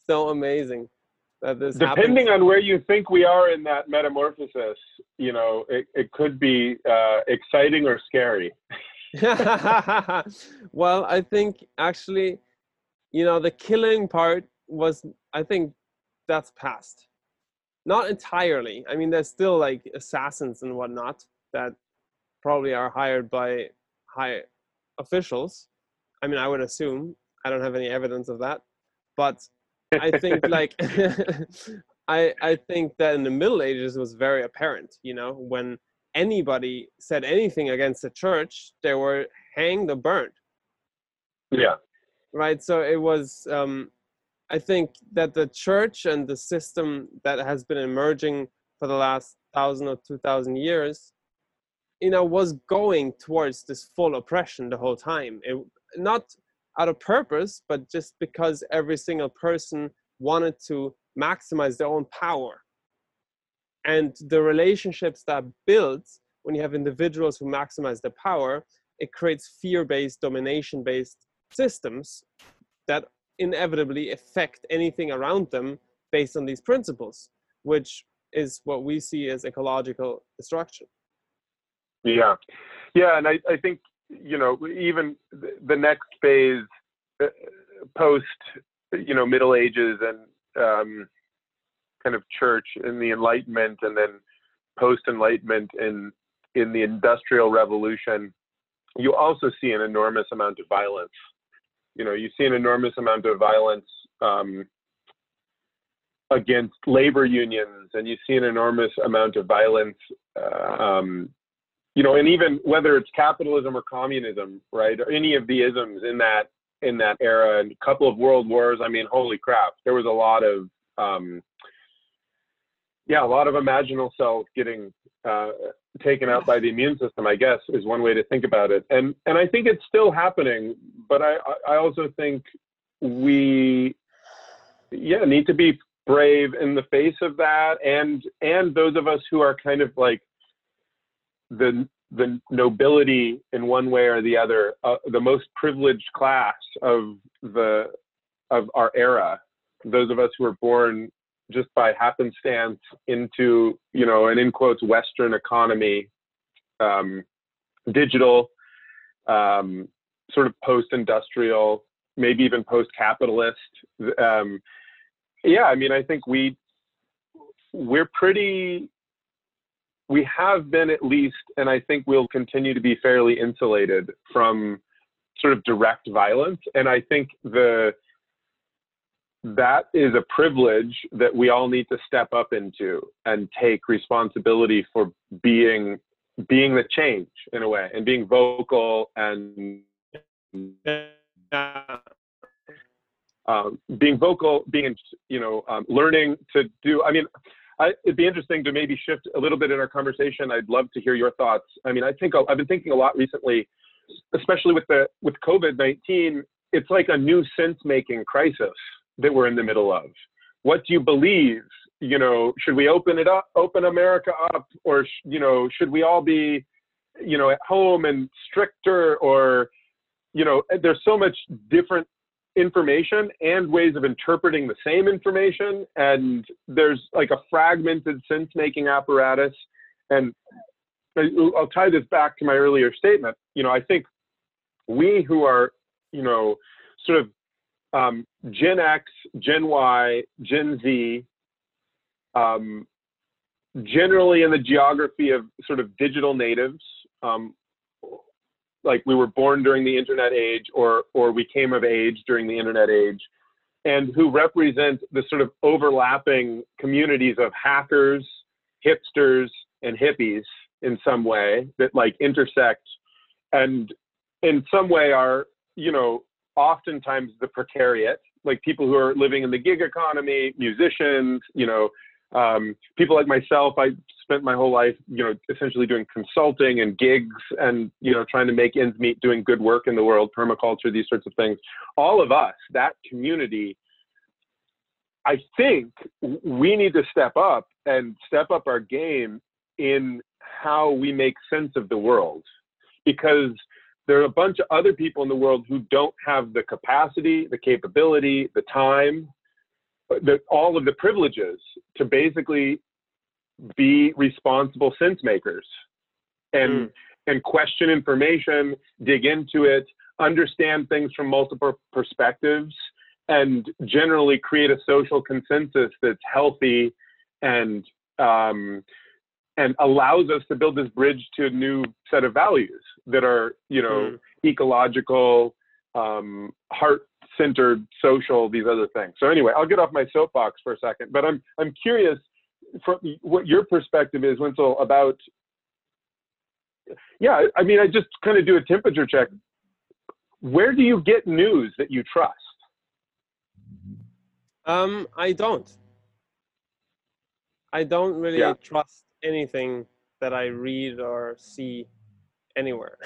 so amazing that this depending happens. On where you think we are in that metamorphosis, you know, it, it could be uh, exciting or scary. Well, I think actually, you know, the killing part was, I think that's past. Not entirely. I mean, there's still like assassins and whatnot that probably are hired by high officials. I mean, I would assume. I don't have any evidence of that. But I think like, I, I think that in the Middle Ages was very apparent, you know, when anybody said anything against the church, they were hanged or burned. Yeah. Right. So it was, um, I think that the church and the system that has been emerging for the last thousand or two thousand years, you know, was going towards this full oppression the whole time. It, not out of purpose, but just because every single person wanted to maximize their own power. And the relationships that build when you have individuals who maximize their power, it creates fear-based, domination-based systems that inevitably affect anything around them based on these principles, which is what we see as ecological destruction. Yeah. Yeah. And I, I think, you know, even the next phase uh, post, you know, Middle Ages and um, kind of church in the Enlightenment and then post Enlightenment in, in the Industrial Revolution, you also see an enormous amount of violence. You know, you see an enormous amount of violence um, against labor unions, and you see an enormous amount of violence, uh, um, you know, and even whether it's capitalism or communism, right, or any of the isms in that in that era, and a couple of world wars. I mean, holy crap, there was a lot of, um, yeah, a lot of imaginal cells getting uh, taken out by the immune system, I guess, is one way to think about it. And and I think it's still happening, but I, I also think we, yeah, need to be brave in the face of that, and and those of us who are kind of like, the the nobility in one way or the other, uh, the most privileged class of the of our era, those of us who were born just by happenstance into, you know, an in quotes Western economy, um, digital, um, sort of post-industrial, maybe even post-capitalist. Um, yeah, I mean, I think we, we're pretty, we have been at least, and I think we'll continue to be fairly insulated from sort of direct violence. And I think the, that is a privilege that we all need to step up into and take responsibility for being, being the change in a way, and being vocal and um, being vocal, being, you know, um, learning to do, I mean, I, it'd be interesting to maybe shift a little bit in our conversation. I'd love to hear your thoughts. I mean, I think I've been thinking a lot recently, especially with the, with COVID nineteen, it's like a new sense-making crisis that we're in the middle of. What do you believe? You know, should we open it up, open America up, or, sh you know, should we all be, you know, at home and stricter, or, you know, there's so much different information and ways of interpreting the same information. And there's like a fragmented sense-making apparatus. And I'll tie this back to my earlier statement. You know, I think we who are, you know, sort of um, Gen X, Gen Y, Gen Z, um, generally in the geography of sort of digital natives, um, like we were born during the internet age, or, or we came of age during the internet age, and who represent the sort of overlapping communities of hackers, hipsters, and hippies in some way that like intersect, and in some way are, you know, oftentimes the precariat, like people who are living in the gig economy, musicians, you know, um, people like myself. I spent my whole life, you know, essentially doing consulting and gigs and, you know, trying to make ends meet, doing good work in the world, permaculture, these sorts of things. All of us, that community, I think we need to step up and step up our game in how we make sense of the world, because there are a bunch of other people in the world who don't have the capacity, the capability, the time, the, all of the privileges to basically be responsible sense makers and, mm. and question information, dig into it, understand things from multiple perspectives, and generally create a social consensus that's healthy and, um, and allows us to build this bridge to a new set of values that are, you know, mm. ecological, um, heart-centered, social, these other things. So anyway, I'll get off my soapbox for a second, but I'm, I'm curious from what your perspective is, Winslow, about, yeah, I mean, I just kind of do a temperature check. Where do you get news that you trust? Um, I don't. I don't really yeah. trust anything that I read or see anywhere.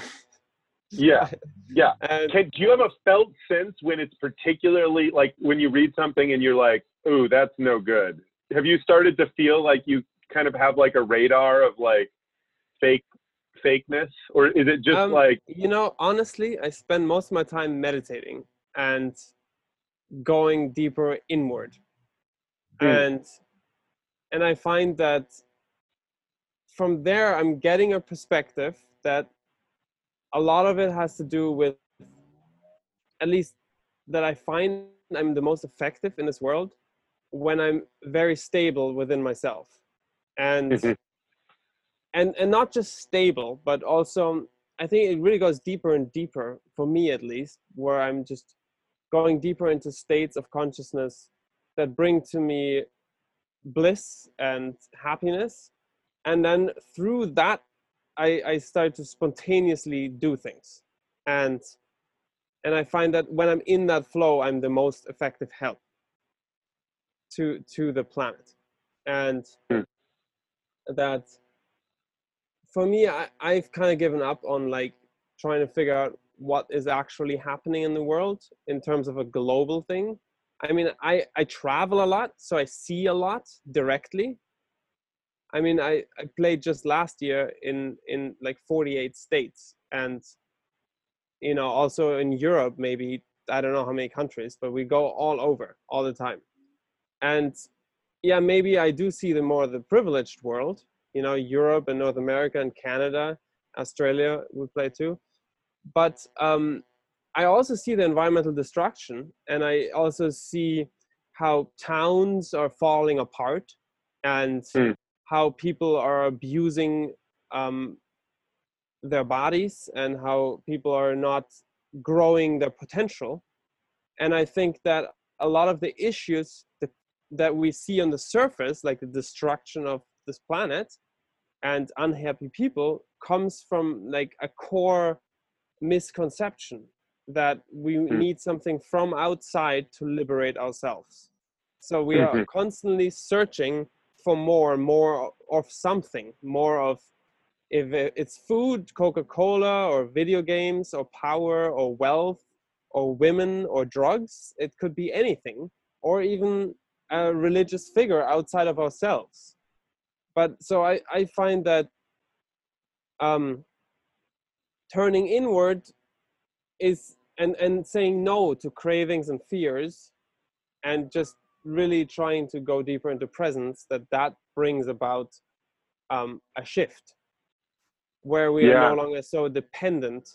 yeah, yeah. And Can, do you have a felt sense when it's particularly, like when you read something and you're like, ooh, that's no good? Have you started to feel like you kind of have like a radar of like fake fakeness? Or is it just um, like... You know, honestly, I spend most of my time meditating and going deeper inward. Mm. And, and I find that from there, I'm getting a perspective that a lot of it has to do with, at least that I find I'm the most effective in this world when I'm very stable within myself. And, mm-hmm. and, and not just stable, but also I think it really goes deeper and deeper, for me at least, where I'm just going deeper into states of consciousness that bring to me bliss and happiness. And then through that, I, I start to spontaneously do things. And, and I find that when I'm in that flow, I'm the most effective help to, to the planet. And that, for me, I, I've kind of given up on like trying to figure out what is actually happening in the world in terms of a global thing. I mean, I, I travel a lot, so I see a lot directly. I mean, I, I played just last year in, in like forty-eight states, and, you know, also in Europe, maybe, I don't know how many countries, but we go all over all the time. And yeah, maybe I do see the more of the privileged world, you know, Europe and North America and Canada, Australia we play too. But um, I also see the environmental destruction, and I also see how towns are falling apart and mm. how people are abusing um, their bodies and how people are not growing their potential. And I think that a lot of the issues that, that we see on the surface, like the destruction of this planet and unhappy people, comes from like a core misconception that we mm. need something from outside to liberate ourselves. So we mm-hmm. are constantly searching for more, more of something, more of, if it's food, Coca-Cola, or video games, or power, or wealth, or women, or drugs. It could be anything, or even a religious figure outside of ourselves. But so I, I find that um, turning inward is, and, and saying no to cravings and fears, and just really trying to go deeper into presence, that that brings about um, a shift, where we yeah. are no longer so dependent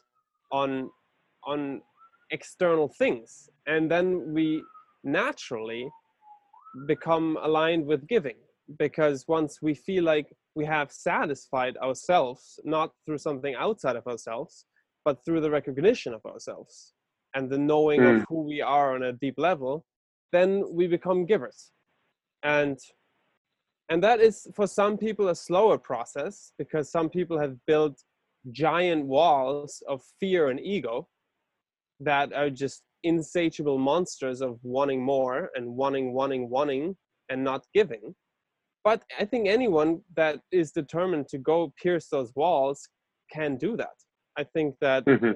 on on external things. And then we naturally become aligned with giving, because once we feel like we have satisfied ourselves, not through something outside of ourselves, but through the recognition of ourselves and the knowing mm. of who we are on a deep level, then we become givers. And And that is, for some people, a slower process, because some people have built giant walls of fear and ego that are just insatiable monsters of wanting more and wanting, wanting, wanting, and not giving. But I think anyone that is determined to go pierce those walls can do that. I think that mm-hmm.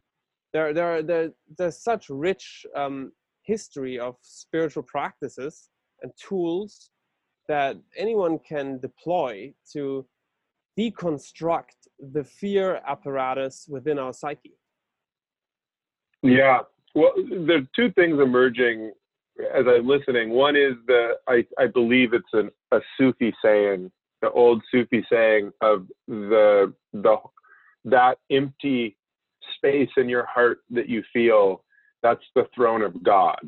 there, there, there, there's such rich um, history of spiritual practices and tools that anyone can deploy to deconstruct the fear apparatus within our psyche. Yeah, well, there are two things emerging as I'm listening. One is the, I, I believe it's an, a Sufi saying, the old Sufi saying of the, the that empty space in your heart that you feel, that's the throne of God.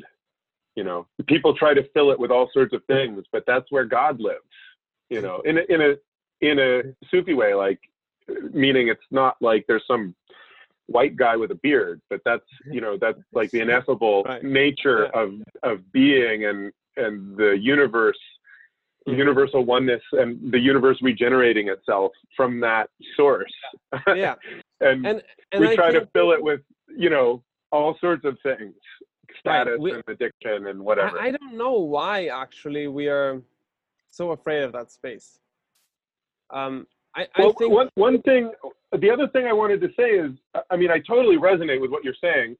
You know, people try to fill it with all sorts of things, but that's where God lives, you know, in a, in a, in a Sufi way, like, meaning it's not like there's some white guy with a beard, but that's, you know, that's like the ineffable right. nature yeah. of, of being and, and the universe, mm-hmm. universal oneness, and the universe regenerating itself from that source. Yeah. and, and, and we I try to fill it with, you know, all sorts of things. Status we, and addiction and whatever. I, I don't know why actually we are so afraid of that space. Um, I, well, I think one, one thing, the other thing I wanted to say is, I mean, I totally resonate with what you're saying.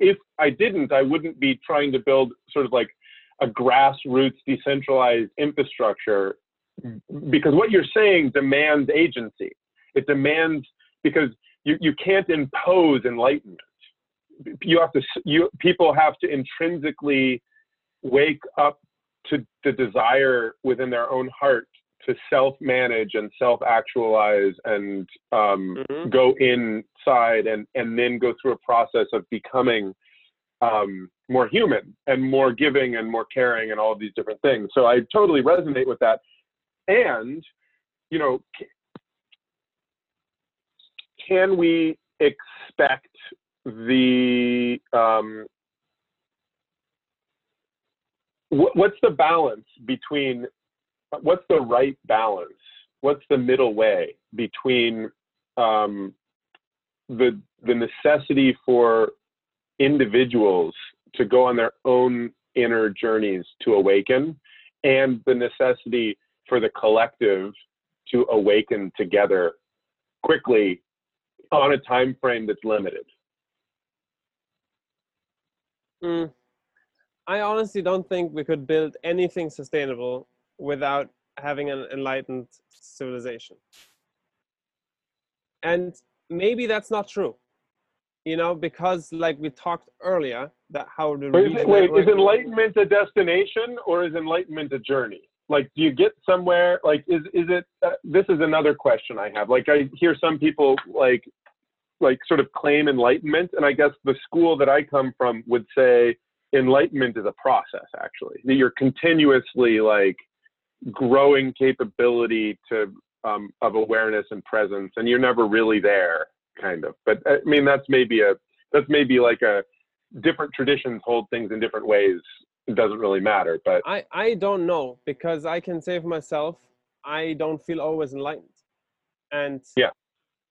If I didn't, I wouldn't be trying to build sort of like a grassroots decentralized infrastructure, because what you're saying demands agency. It demands, because you, you can't impose enlightenment. You have to, you, people have to intrinsically wake up to the desire within their own heart to self-manage and self-actualize and um, mm-hmm. go inside and, and then go through a process of becoming um, more human and more giving and more caring and all of these different things. So I totally resonate with that. And, you know, can we expect the um wh- what's the balance between what's the right balance what's the middle way between um the the necessity for individuals to go on their own inner journeys to awaken, and the necessity for the collective to awaken together quickly on a time frame that's limited? Mm. I honestly don't think we could build anything sustainable without having an enlightened civilization. And maybe that's not true, you know, because like we talked earlier, that how the wait, wait, wait is enlightenment a destination, or is enlightenment a journey? Like, do you get somewhere? Like, is is it? Uh, this is another question I have. Like, I hear some people like like sort of claim enlightenment. And I guess the school that I come from would say enlightenment is a process, actually, that you're continuously like growing capability to um, of awareness and presence, and you're never really there, kind of. But I mean, that's maybe a that's maybe like a different traditions hold things in different ways. It doesn't really matter. But I I don't know, because I can say for myself, I don't feel always enlightened. And yeah.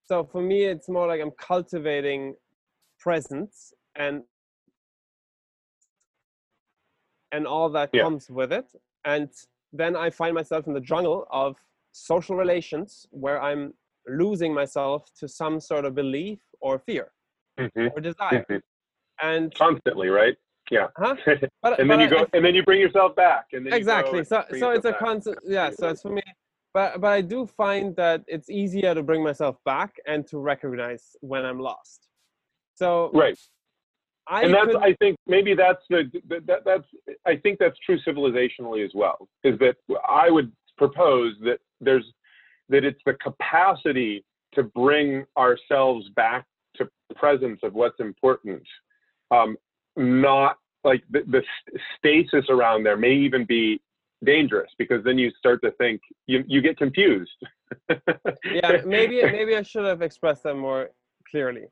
So for me, it's more like I'm cultivating presence and and all that yeah. comes with it. And then I find myself in the jungle of social relations where I'm losing myself to some sort of belief or fear mm-hmm. or desire. Mm-hmm. And constantly, right? Yeah. Huh? But, and then but you go, I, and then you bring yourself back. And then exactly. You go and so so it's a constant, yeah, so it's for me. But, but I do find that it's easier to bring myself back and to recognize when I'm lost. So right, I and that's could, I think maybe that's the that, that's I think that's true civilizationally as well. Is that I would propose that there's that it's the capacity to bring ourselves back to presence of what's important, um, not like the, the stasis around there may even be dangerous, because then you start to think you you get confused. Yeah, maybe maybe I should have expressed that more clearly.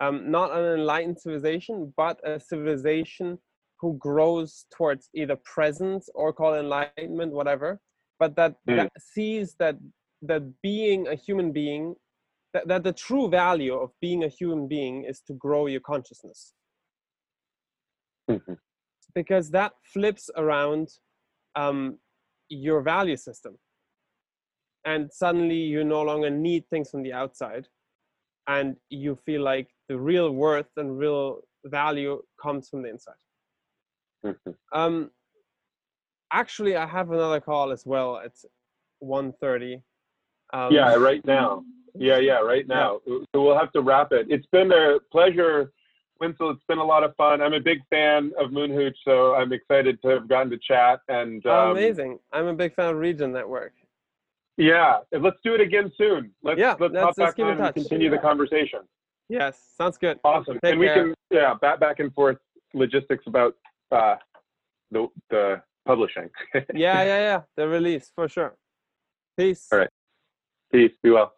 Um, not an enlightened civilization, but a civilization who grows towards either presence or call enlightenment, whatever. But that, mm. that sees that that being a human being, that, that the true value of being a human being is to grow your consciousness, mm-hmm. because that flips around. Um, your value system, and suddenly you no longer need things from the outside, and you feel like the real worth and real value comes from the inside. Mm-hmm. Um, actually, I have another call as well at one thirty. Um, yeah, right now. Yeah, yeah, right now. Yeah. So we'll have to wrap it. It's been a pleasure. Winslow, it's been a lot of fun. I'm a big fan of Moon Hooch, so I'm excited to have gotten to chat. And um, oh, amazing! I'm a big fan of Regen Network. Yeah, let's do it again soon. Let's yeah, let's, let's, let's keep in touch and continue yeah. the conversation. Yes, sounds good. Awesome, Take and we care. can yeah bat back and forth logistics about uh, the the publishing. yeah, yeah, yeah, the release for sure. Peace. All right. Peace. Be well.